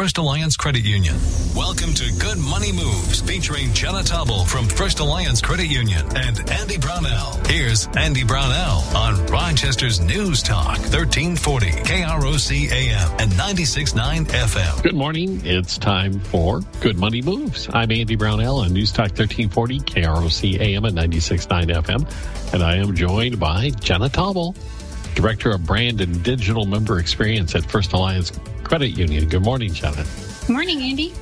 First Alliance Credit Union. Welcome to Good Money Moves, featuring Jenna Taubel from First Alliance Credit Union and Andy Brownell. Here's Andy Brownell on Rochester's News Talk, 1340 KROC AM and 96.9 FM. Good morning. It's time for Good Money Moves. I'm Andy Brownell on News Talk 1340 KROC AM and 96.9 FM. And I am joined by Jenna Taubel, Director of Brand and Digital Member Experience at First Alliance Credit Union. Good morning, Jenna. Good morning, Andy.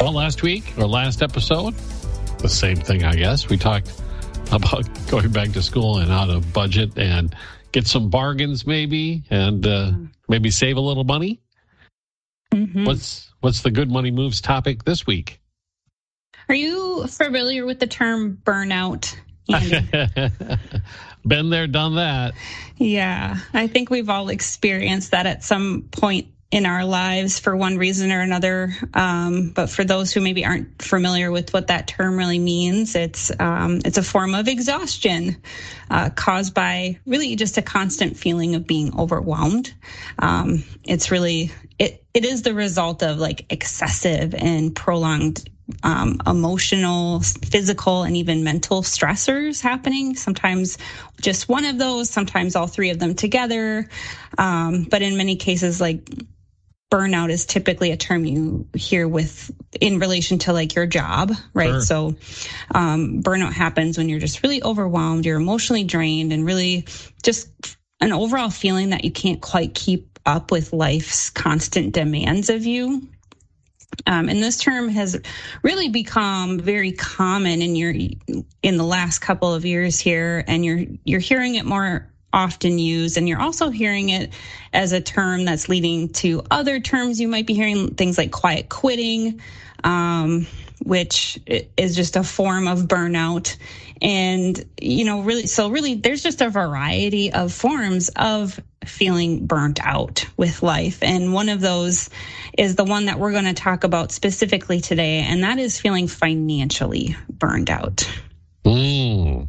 Well, last episode, the same thing, I guess. We talked about going back to school and how to budget and get some bargains maybe, and maybe save a little money. Mm-hmm. What's the Good Money Moves topic this week? Are you familiar with the term burnout? Been there, done that. Yeah, I think we've all experienced that at some point in our lives for one reason or another. But for those who maybe aren't familiar with what that term really means, it's a form of exhaustion caused by really just a constant feeling of being overwhelmed. It is the result of like excessive and prolonged emotional, physical, and even mental stressors happening. Sometimes just one of those, sometimes all three of them together. But in many cases, like burnout is typically a term you hear in relation to like your job, right? Sure. So burnout happens when you're just really overwhelmed, you're emotionally drained, and really just an overall feeling that you can't quite keep up with life's constant demands of you. And this term has really become very common in the last couple of years here, and you're hearing it more often used, and you're also hearing it as a term that's leading to other terms you might be hearing, things like quiet quitting, which is just a form of burnout. And, really, there's just a variety of forms of feeling burnt out with life. And one of those is the one that we're going to talk about specifically today, and that is feeling financially burned out. Unfortunately,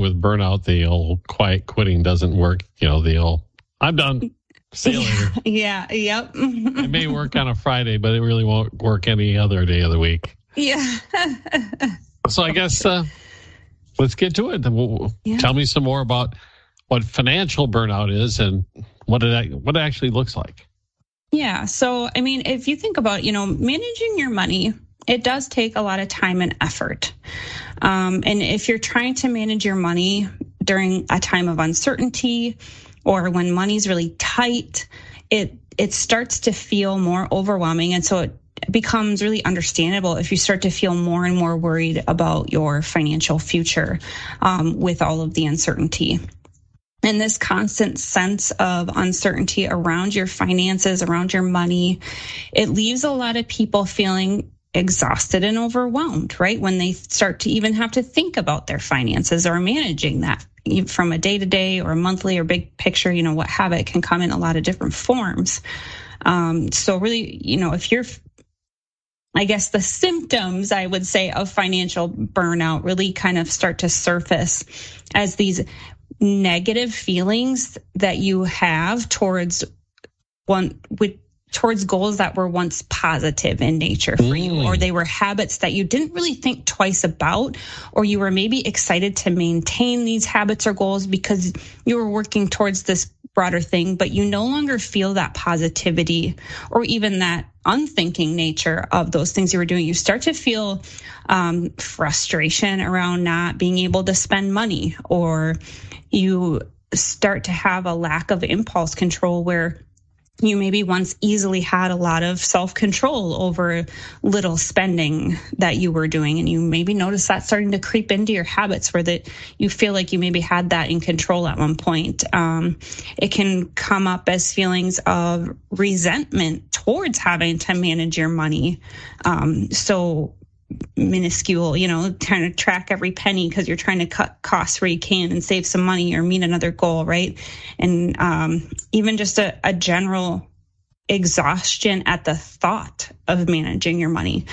with burnout, the old quiet quitting doesn't work. The old, I'm done. See you later. Yeah, yep. It may work on a Friday, but it really won't work any other day of the week. Yeah. So I guess let's get to it. Tell me some more about what financial burnout is and what it actually looks like. Yeah. So, if you think about, managing your money, it does take a lot of time and effort. And if you're trying to manage your money during a time of uncertainty, or when money's really tight, it starts to feel more overwhelming. And so it becomes really understandable if you start to feel more and more worried about your financial future with all of the uncertainty. And this constant sense of uncertainty around your finances, around your money, it leaves a lot of people feeling exhausted and overwhelmed, right? When they start to even have to think about their finances or managing that from a day-to-day or monthly or big picture, what habit can come in a lot of different forms. So really, if you're, I guess the symptoms, I would say, of financial burnout really kind of start to surface as these negative feelings that you have towards goals that were once positive in nature for you, or they were habits that you didn't really think twice about, or you were maybe excited to maintain these habits or goals because you were working towards this broader thing, but you no longer feel that positivity or even that unthinking nature of those things you were doing. You start to feel frustration around not being able to spend money, or you start to have a lack of impulse control where you maybe once easily had a lot of self-control over little spending that you were doing, and you maybe notice that starting to creep into your habits where that you feel like you maybe had that in control at one point. It can come up as feelings of resentment towards having to manage your money. So minuscule, trying to track every penny because you're trying to cut costs where you can and save some money or meet another goal, right? And even just a general exhaustion at the thought of managing your money.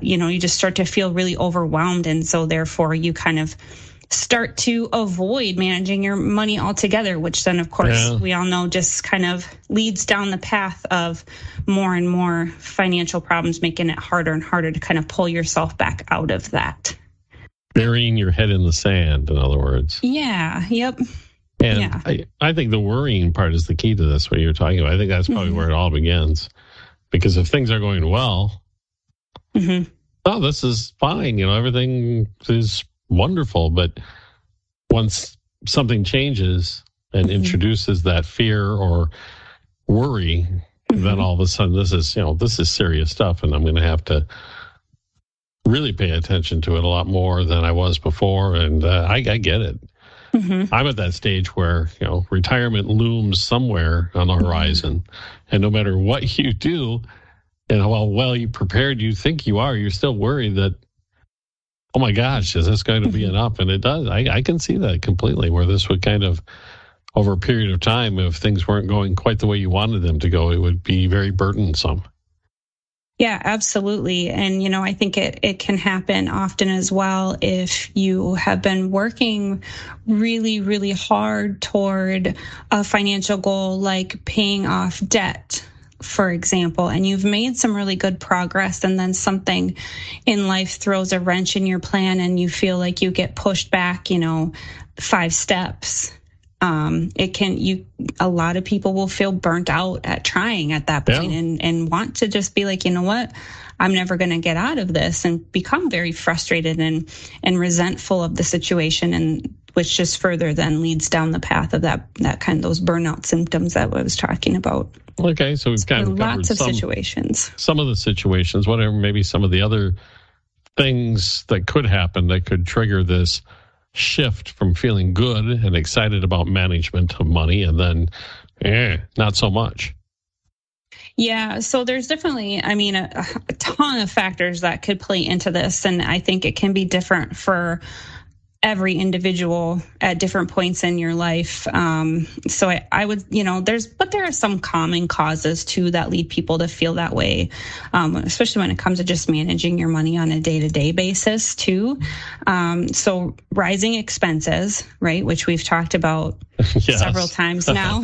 You just start to feel really overwhelmed, and so therefore you kind of start to avoid managing your money altogether, which then, of course, we all know just kind of leads down the path of more and more financial problems, making it harder and harder to kind of pull yourself back out of that. Burying your head in the sand, in other words. Yeah, yep. And yeah. I think the worrying part is the key to this, what you're talking about. I think that's probably where it all begins. Because if things are going well, oh, this is fine. You know, everything is wonderful. But once something changes and introduces that fear or worry, then all of a sudden this is serious stuff. And I'm going to have to really pay attention to it a lot more than I was before. And I get it. I'm at that stage where, you know, retirement looms somewhere on the horizon. And no matter what you do and how well you prepared you think you are, you're still worried that, oh my gosh, is this going to be enough? And it does. I can see that completely, where this would kind of, over a period of time, if things weren't going quite the way you wanted them to go, it would be very burdensome. Yeah, absolutely. And, you know, I think it can happen often as well if you have been working really, really hard toward a financial goal like paying off debt, for example, and you've made some really good progress, and then something in life throws a wrench in your plan and you feel like you get pushed back, you know, 5 steps. A lot of people will feel burnt out at trying at that point and want to just be like, you know what, I'm never going to get out of this, and become very frustrated and resentful of the situation, and which just further then leads down the path of that kind of those burnout symptoms that I was talking about. Okay, so we've kind of covered some of the situations, whatever, maybe some of the other things that could happen that could trigger this shift from feeling good and excited about management of money and then not so much. Yeah, so there's definitely, I mean, a ton of factors that could play into this, and I think it can be different for every individual at different points in your life. So I would, you know, there are some common causes too that lead people to feel that way, especially when it comes to just managing your money on a day-to-day basis too. So rising expenses, right, which we've talked about several times now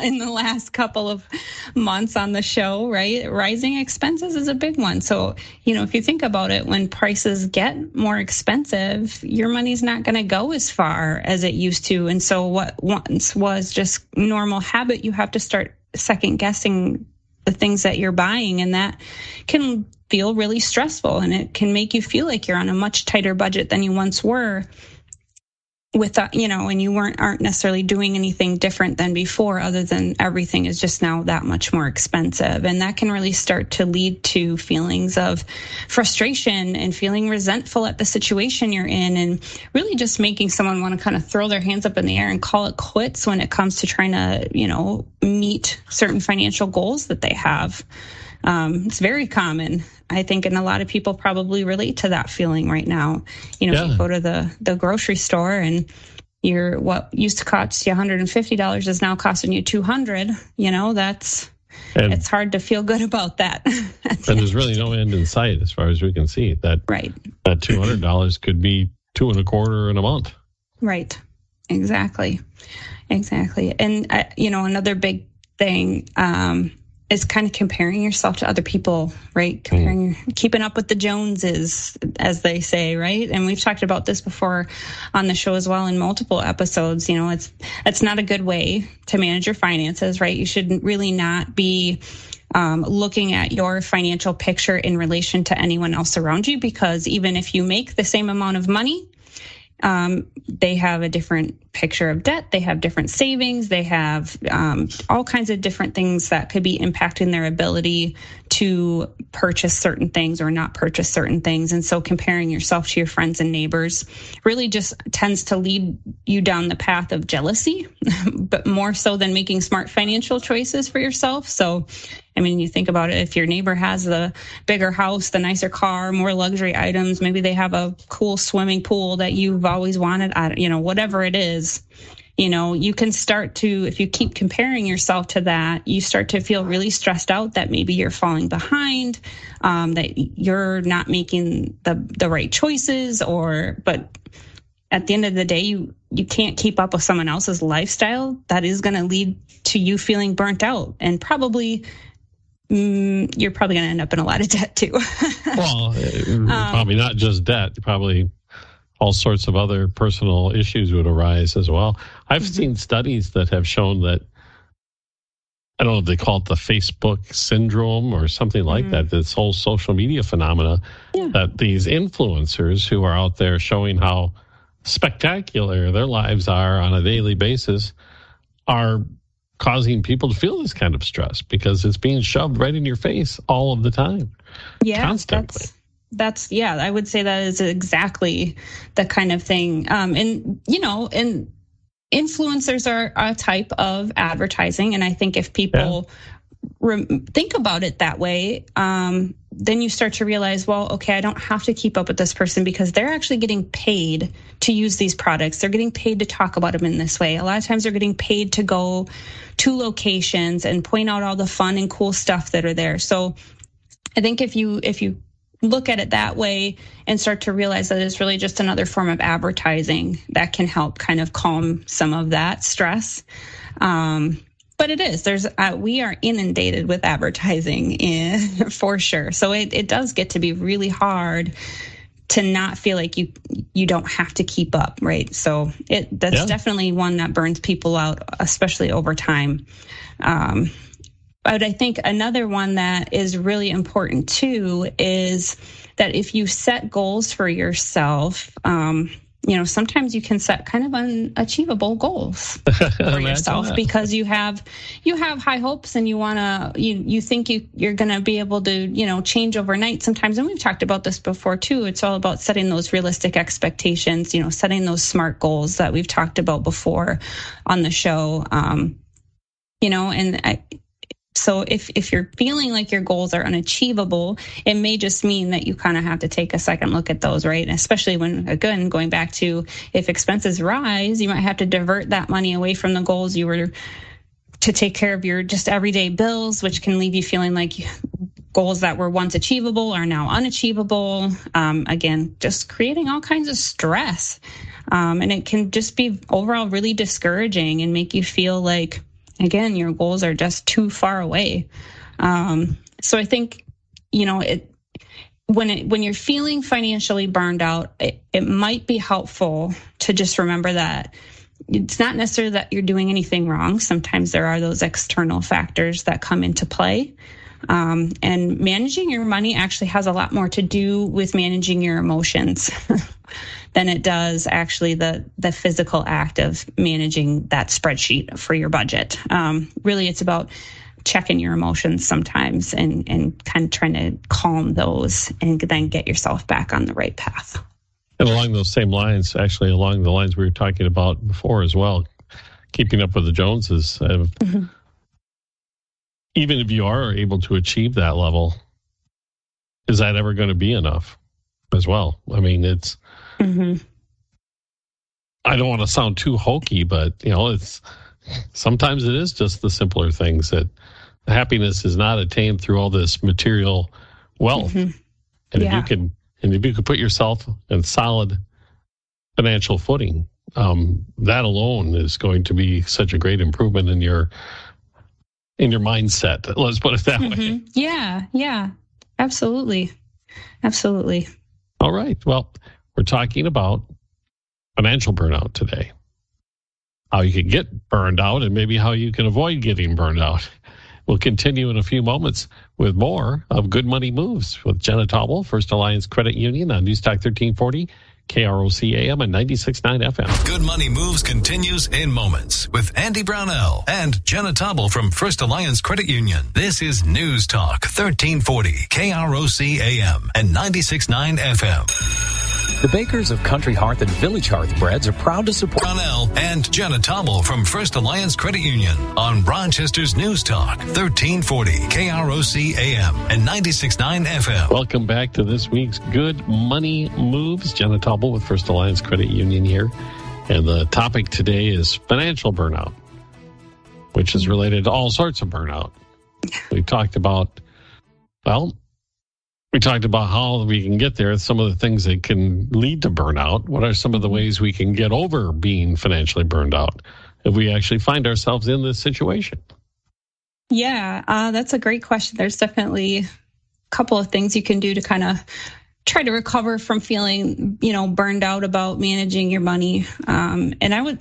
in the last couple of months on the show, right? Rising expenses is a big one. So, you know, if you think about it, when prices get more expensive, your money's not going to go as far as it used to. And so what once was just normal habit, you have to start second guessing the things that you're buying, and that can feel really stressful, and it can make you feel like you're on a much tighter budget than you once were. And you aren't necessarily doing anything different than before, other than everything is just now that much more expensive. And that can really start to lead to feelings of frustration and feeling resentful at the situation you're in, and really just making someone want to kind of throw their hands up in the air and call it quits when it comes to trying to, you know, meet certain financial goals that they have. It's very common, I think, and a lot of people probably relate to that feeling right now. You know, if you go to the grocery store and what used to cost you $150 is now costing you $200. You know, it's hard to feel good about that. And there's really no end in sight as far as we can see. That right. That $200 could be $225 in a month. Right. Exactly. And you know, another big thing. Is kind of comparing yourself to other people, right? Keeping up with the Joneses, as they say, right? And we've talked about this before on the show as well in multiple episodes. You know, it's not a good way to manage your finances, right? You should really not be looking at your financial picture in relation to anyone else around you, because even if you make the same amount of money, they have a different picture of debt. They have different savings. They have all kinds of different things that could be impacting their ability to purchase certain things or not purchase certain things. And so comparing yourself to your friends and neighbors really just tends to lead you down the path of jealousy, but more so than making smart financial choices for yourself. So, I mean, you think about it, if your neighbor has the bigger house, the nicer car, more luxury items, maybe they have a cool swimming pool that you've always wanted, you know, whatever it is, you know, you can start to, if you keep comparing yourself to that, you start to feel really stressed out that maybe you're falling behind, that you're not making the right choices, but at the end of the day, you can't keep up with someone else's lifestyle. That is going to lead to you feeling burnt out, and probably you're probably going to end up in a lot of debt too. Well, probably not just debt, probably all sorts of other personal issues would arise as well. I've seen studies that have shown that, I don't know if they call it the Facebook syndrome or something like that, this whole social media phenomena, that these influencers who are out there showing how spectacular their lives are on a daily basis are causing people to feel this kind of stress because it's being shoved right in your face all of the time. Yeah, constantly. That's I would say that is exactly the kind of thing. And influencers are a type of advertising. And I think if people think about it that way, then you start to realize, well, okay, I don't have to keep up with this person because they're actually getting paid to use these products. They're getting paid to talk about them in this way. A lot of times they're getting paid to go to locations and point out all the fun and cool stuff that are there. So I think if you look at it that way and start to realize that it's really just another form of advertising, that can help kind of calm some of that stress. But it is, we are inundated with advertising for sure. So it does get to be really hard to not feel like you don't have to keep up, right? So that's definitely one that burns people out, especially over time. But I think another one that is really important too is that if you set goals for yourself, sometimes you can set kind of unachievable goals for yourself because you have high hopes and you want to, you think you're going to be able to, change overnight sometimes. And we've talked about this before too. It's all about setting those realistic expectations, setting those SMART goals that we've talked about before on the show. So if you're feeling like your goals are unachievable, it may just mean that you kind of have to take a second look at those, right? And especially when, again, going back to if expenses rise, you might have to divert that money away from the goals you were to take care of your just everyday bills, which can leave you feeling like goals that were once achievable are now unachievable. Again, just creating all kinds of stress. And it can just be overall really discouraging and make you feel like, again, your goals are just too far away. So I think, when you're feeling financially burned out, it might be helpful to just remember that it's not necessarily that you're doing anything wrong. Sometimes there are those external factors that come into play. And managing your money actually has a lot more to do with managing your emotions than it does actually the physical act of managing that spreadsheet for your budget. Really, it's about checking your emotions sometimes and kind of trying to calm those and then get yourself back on the right path. And along the lines we were talking about before as well, keeping up with the Joneses. Even if you are able to achieve that level, is that ever going to be enough as well? I mean, it's, I don't want to sound too hokey, but it's sometimes it is just the simpler things that happiness is not attained through all this material wealth. And if you could put yourself in solid financial footing, that alone is going to be such a great improvement in your mindset. Let's put it that way. Yeah, absolutely. All right. Well, we're talking about financial burnout today, how you can get burned out and maybe how you can avoid getting burned out. We'll continue in a few moments with more of Good Money Moves with Jenna Taubel, First Alliance Credit Union on News Talk 1340. KROC AM and 96.9 FM. Good Money Moves continues in moments with Andy Brownell and Jenna Taubel from First Alliance Credit Union. This is News Talk 1340 KROC AM and 96.9 FM. The bakers of Country Hearth and Village Hearth Breads are proud to support Brownell and Jenna Taubel from First Alliance Credit Union on Rochester's News Talk 1340 KROC AM and 96.9 FM. Welcome back to this week's Good Money Moves. Jenna Taubel with First Alliance Credit Union here. And the topic today is financial burnout, which is related to all sorts of burnout. We've talked about, We talked about how we can get there, some of the things that can lead to burnout. What are some of the ways we can get over being financially burned out if we actually find ourselves in this situation? Yeah, that's a great question. There's definitely a couple of things you can do to kind of try to recover from feeling, burned out about managing your money. One of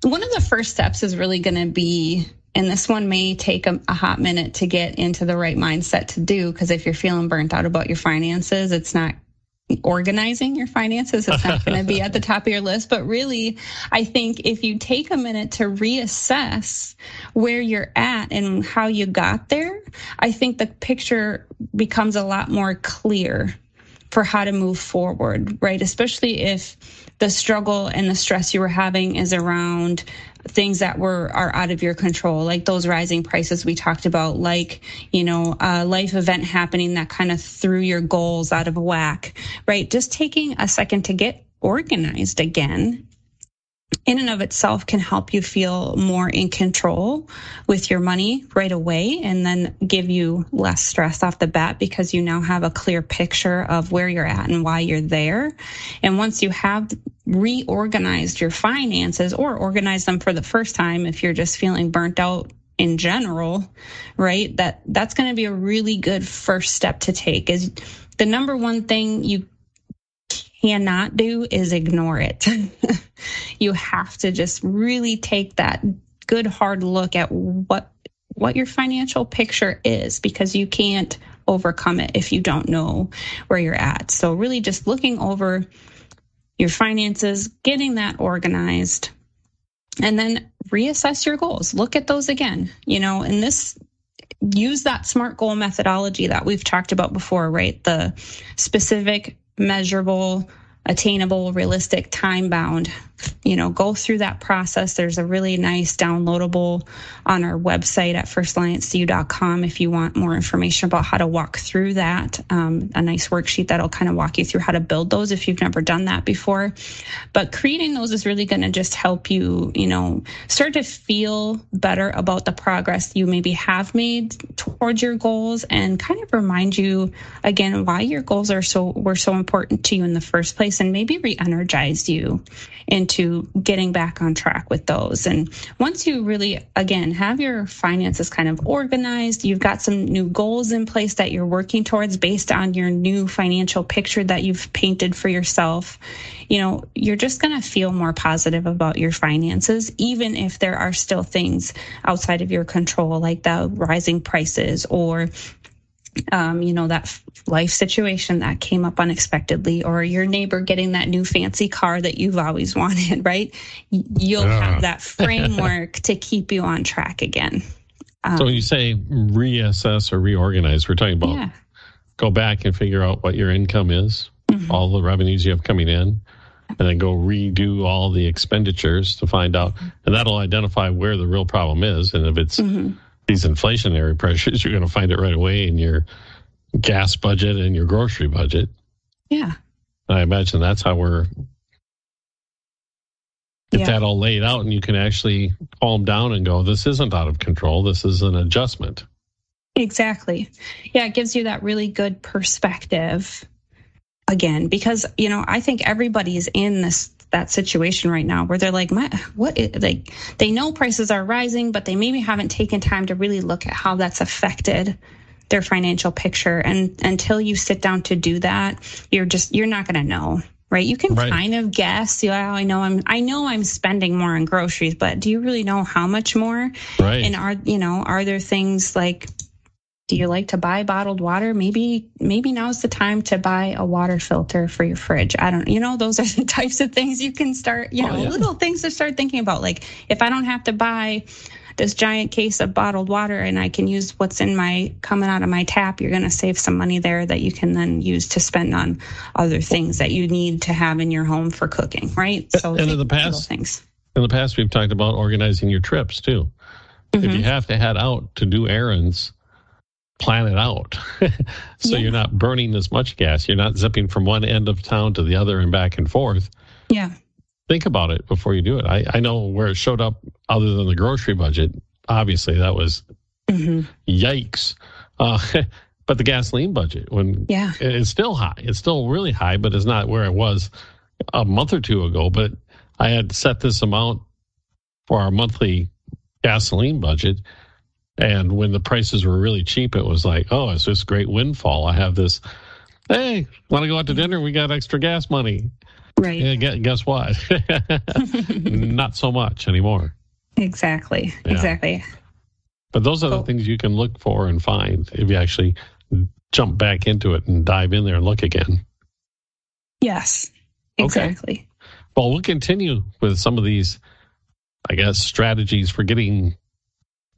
the first steps is really going to be, and this one may take a hot minute to get into the right mindset to do, because if you're feeling burnt out about your finances, it's not organizing your finances. It's not going to be at the top of your list. But really, I think if you take a minute to reassess where you're at and how you got there, I think the picture becomes a lot more clear for how to move forward, right? Especially if the struggle and the stress you were having is around things that are out of your control, like those rising prices we talked about, like, a life event happening that kind of threw your goals out of whack, right? Just taking a second to get organized again in and of itself can help you feel more in control with your money right away, and then give you less stress off the bat because you now have a clear picture of where you're at and why you're there. And once you have reorganized your finances, or organized them for the first time if you're just feeling burnt out in general, right, that's going to be a really good first step to take. Is the number one thing you cannot do is ignore it. You have to just really take that good hard look at what your financial picture is, because you can't overcome it if you don't know where you're at. So really just looking over your finances, getting that organized, and then reassess your goals. Look at those again, and this, use that SMART goal methodology that we've talked about before, right? The specific, measurable, attainable, realistic, time-bound. Go through that process. There's a really nice downloadable on our website at firstalliancecu.com if you want more information about how to walk through that. A nice worksheet that'll kind of walk you through how to build those if you've never done that before. But creating those is really going to just help you, start to feel better about the progress you maybe have made towards your goals, and kind of remind you again why your goals were so important to you in the first place, and maybe re-energize you into getting back on track with those. And once you really, again, have your finances kind of organized, you've got some new goals in place that you're working towards based on your new financial picture that you've painted for yourself, you're just going to feel more positive about your finances, even if there are still things outside of your control, like the rising prices, or that life situation that came up unexpectedly, or your neighbor getting that new fancy car that you've always wanted, right? You'll have that framework to keep you on track again. So when you say reassess or reorganize, we're talking about go back and figure out what your income is, all the revenues you have coming in, and then go redo all the expenditures to find out. And that'll identify where the real problem is. And if it's these inflationary pressures, you're going to find it right away in your gas budget and your grocery budget. Yeah. I imagine that's how we're get that all laid out, and you can actually calm down and go, this isn't out of control. This is an adjustment. Exactly. Yeah, it gives you that really good perspective again, because, I think everybody's in that situation right now where they're like, they know prices are rising, but they maybe haven't taken time to really look at how that's affected their financial picture. And until you sit down to do that, you're not going to know, right? You can kind of guess, I know I'm spending more on groceries, but do you really know how much more? Right. And are there things like, do you like to buy bottled water? Maybe now's the time to buy a water filter for your fridge. I don't, those are the types of things you can start, little things to start thinking about. Like, if I don't have to buy this giant case of bottled water and I can use what's in coming out of my tap, you're going to save some money there that you can then use to spend on other things that you need to have in your home for cooking, right? So in the past, we've talked about organizing your trips too. Mm-hmm. If you have to head out to do errands, plan it out. So you're not burning as much gas. You're not zipping from one end of town to the other and back and forth. Yeah. Think about it before you do it. I know where it showed up, other than the grocery budget. Obviously, that was yikes. But the gasoline budget, when it's still high. It's still really high, but it's not where it was a month or two ago. But I had set this amount for our monthly gasoline budget. And when the prices were really cheap, it was like, oh, it's this great windfall. I have this, hey, want to go out to dinner? We got extra gas money. Right. And guess what? Not so much anymore. Exactly. Yeah. Exactly. But those are the things you can look for and find if you actually jump back into it and dive in there and look again. Yes, exactly. Okay. Well, we'll continue with some of these, I guess, strategies for getting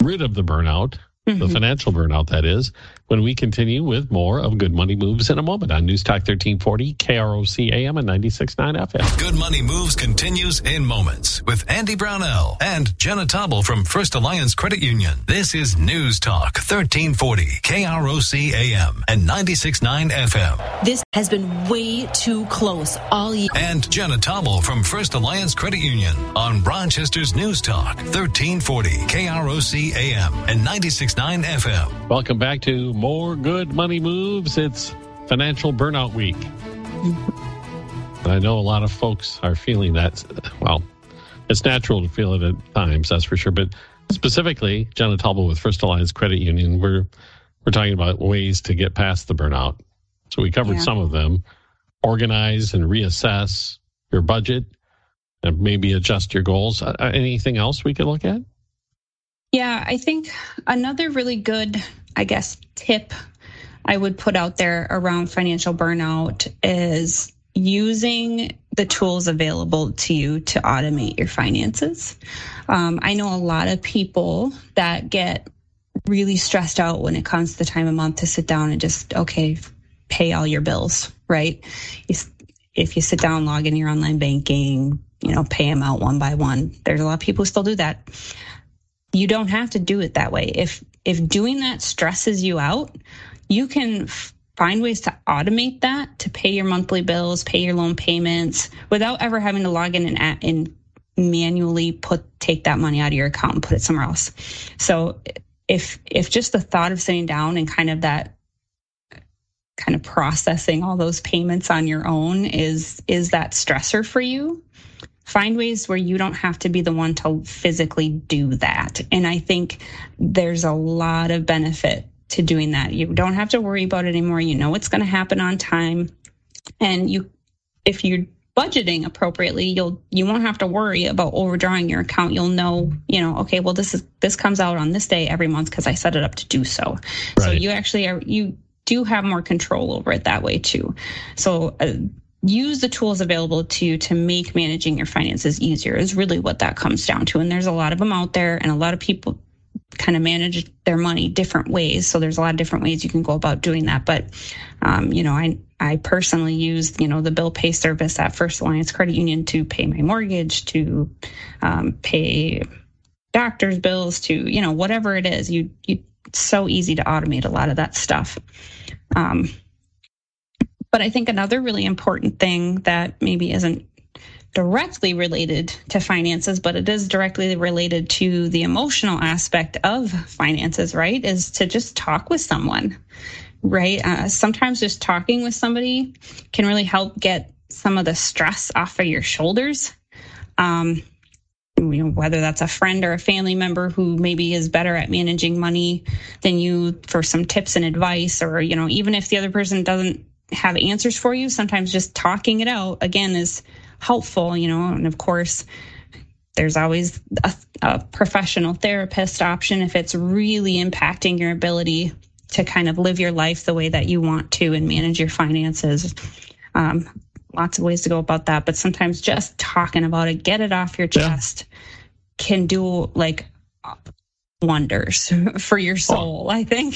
rid of the burnout, the financial burnout, that is, when we continue with more of Good Money Moves in a moment on News Talk 1340, KROC AM and 96.9 FM. Good Money Moves continues in moments with Andy Brownell and Jenna Taubel from First Alliance Credit Union. This is News Talk 1340, KROC AM and 96.9 FM. This has been way too close all year. And Jenna Taubel from First Alliance Credit Union on Rochester's News Talk 1340, KROC AM and 96.9 FM. Welcome back to more Good Money Moves. It's Financial Burnout Week. I know a lot of folks are feeling that. Well, it's natural to feel it at times, that's for sure. But specifically, Jenna Taubel with First Alliance Credit Union, we're talking about ways to get past the burnout. So we covered some of them. Organize and reassess your budget and maybe adjust your goals. Anything else we could look at? Yeah, I think another really good, I guess, tip I would put out there around financial burnout is using the tools available to you to automate your finances. I know a lot of people that get really stressed out when it comes to the time of month to sit down and just, okay, pay all your bills, right? If you sit down, log into your online banking, pay them out one by one. There's a lot of people who still do that. You don't have to do it that way. If doing that stresses you out, you can find ways to automate that, to pay your monthly bills, pay your loan payments, without ever having to log in and manually take that money out of your account and put it somewhere else. So if just the thought of sitting down and kind of processing all those payments on your own is that stressor for you, find ways where you don't have to be the one to physically do that. And I think there's a lot of benefit to doing that. You don't have to worry about it anymore. You know what's going to happen on time. And if you're budgeting appropriately, you won't have to worry about overdrawing your account. You'll know, okay, well, this comes out on this day every month because I set it up to do so. Right. So you actually do have more control over it that way too. So use the tools available to you to make managing your finances easier is really what that comes down to. And there's a lot of them out there, and a lot of people kind of manage their money different ways. So there's a lot of different ways you can go about doing that. But, I personally use, the bill pay service at First Alliance Credit Union to pay my mortgage, to pay doctor's bills, to, whatever it is. It's so easy to automate a lot of that stuff. But I think another really important thing that maybe isn't directly related to finances, but it is directly related to the emotional aspect of finances, right, is to just talk with someone, right? Sometimes just talking with somebody can really help get some of the stress off of your shoulders. Whether that's a friend or a family member who maybe is better at managing money than you for some tips and advice, or, even if the other person doesn't have answers for you, sometimes just talking it out again is helpful, and of course there's always a professional therapist option if it's really impacting your ability to kind of live your life the way that you want to and manage your finances. Lots of ways to go about that, but sometimes just talking about it, get it off your chest, can do like wonders for your soul, I think.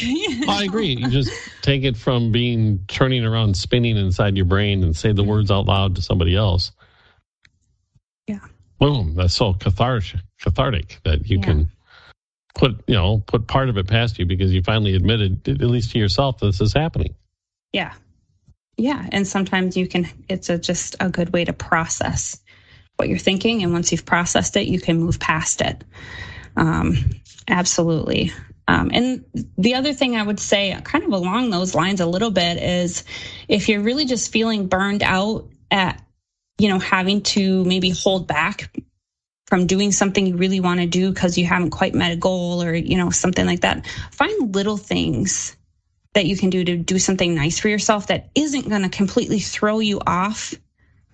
I agree. You just take it from being turning around, spinning inside your brain, and say the words out loud to somebody else. Yeah. Boom. That's so cathartic that you can put part of it past you because you finally admitted, at least to yourself, this is happening. Yeah. Yeah. And sometimes it's just a good way to process what you're thinking. And once you've processed it, you can move past it. Absolutely. And the other thing I would say kind of along those lines a little bit is if you're really just feeling burned out at, you know, having to maybe hold back from doing something you really want to do because you haven't quite met a goal or, you know, something like that, find little things that you can do to do something nice for yourself that isn't going to completely throw you off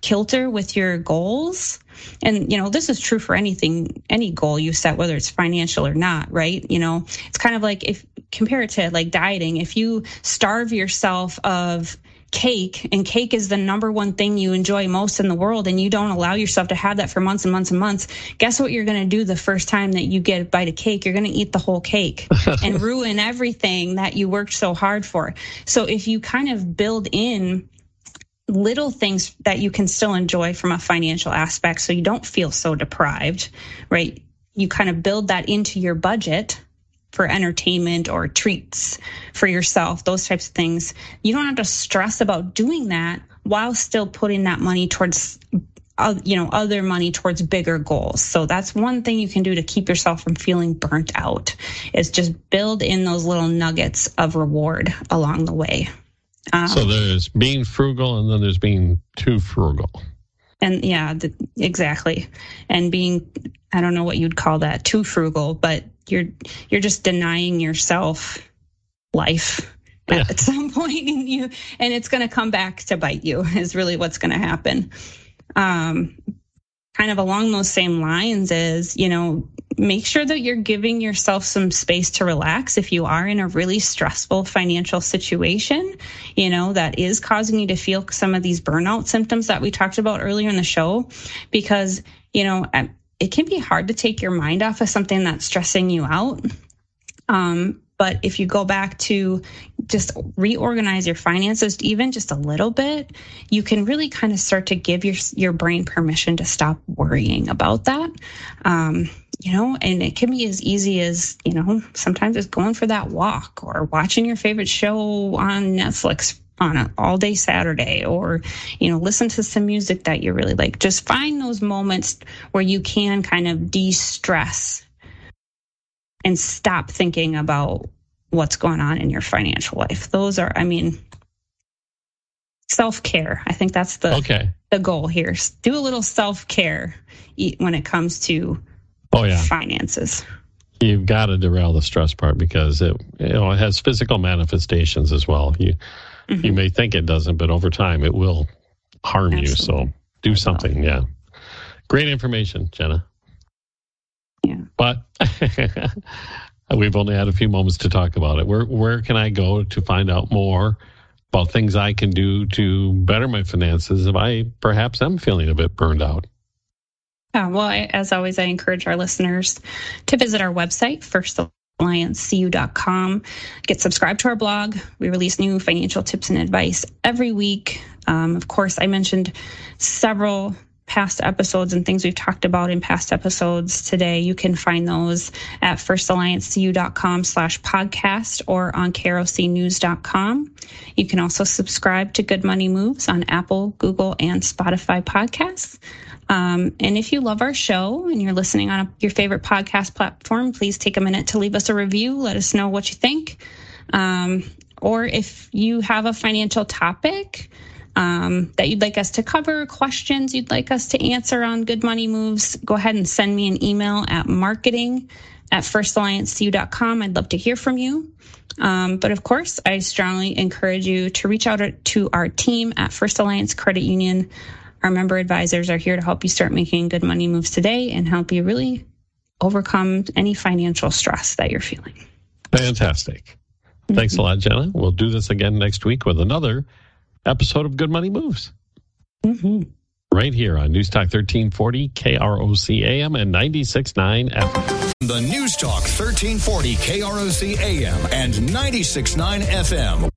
kilter with your goals. And, you know, this is true for anything, any goal you set, whether it's financial or not, right? You know, it's kind of like if compare it to like dieting, if you starve yourself of cake, and cake is the number one thing you enjoy most in the world, and you don't allow yourself to have that for months and months and months, guess what you're going to do the first time that you get a bite of cake? You're going to eat the whole cake and ruin everything that you worked so hard for. So if you kind of build in little things that you can still enjoy from a financial aspect so you don't feel so deprived, right? You kind of build that into your budget for entertainment or treats for yourself, those types of things. You don't have to stress about doing that while still putting that money towards, you know, other money towards bigger goals. So that's one thing you can do to keep yourself from feeling burnt out, is just build in those little nuggets of reward along the way. So there's being frugal and then there's being too frugal. And yeah, exactly. And being, I don't know what you'd call that, too frugal, but you're just denying yourself life at some point in you, and it's going to come back to bite you is really what's going to happen. Kind of along those same lines is, you know, make sure that you're giving yourself some space to relax. If you are in a really stressful financial situation, you know, that is causing you to feel some of these burnout symptoms that we talked about earlier in the show, because, you know, it can be hard to take your mind off of something that's stressing you out. But if you go back to just reorganize your finances, even just a little bit, you can really kind of start to give your brain permission to stop worrying about that. You know, and it can be as easy as, you know, sometimes it's going for that walk or watching your favorite show on Netflix on an all day Saturday, or, you know, listen to some music that you really like. Just find those moments where you can kind of de-stress and stop thinking about what's going on in your financial life. Those are, I mean, self-care. I think that's the goal here. Do a little self-care when it comes to finances. You've got to derail the stress part, because it, you know, it has physical manifestations as well. You may think it doesn't, but over time it will harm you. So do something. Yeah. Great information, Jenna. Yeah. But we've only had a few moments to talk about it. Where can I go to find out more about things I can do to better my finances if I perhaps am feeling a bit burned out? Well, as always, I encourage our listeners to visit our website, firstalliancecu.com. Get subscribed to our blog. We release new financial tips and advice every week. Of course, I mentioned several past episodes and things we've talked about in past episodes today. You can find those at firstalliancecu.com/podcast or on krocnews.com. You can also subscribe to Good Money Moves on Apple, Google, and Spotify podcasts. And if you love our show and you're listening on your favorite podcast platform, please take a minute to leave us a review. Let us know what you think. Or if you have a financial topic that you'd like us to cover, questions you'd like us to answer on Good Money Moves, go ahead and send me an email at marketing@firstalliancecu.com. I'd love to hear from you. But of course, I strongly encourage you to reach out to our team at First Alliance Credit Union. Our member advisors are here to help you start making good money moves today and help you really overcome any financial stress that you're feeling. Fantastic. Thanks a lot, Jenna. We'll do this again next week with another episode of Good Money Moves. Right here on News Talk 1340, KROC AM and 96.9 FM. The News Talk 1340, KROC AM and 96.9 FM.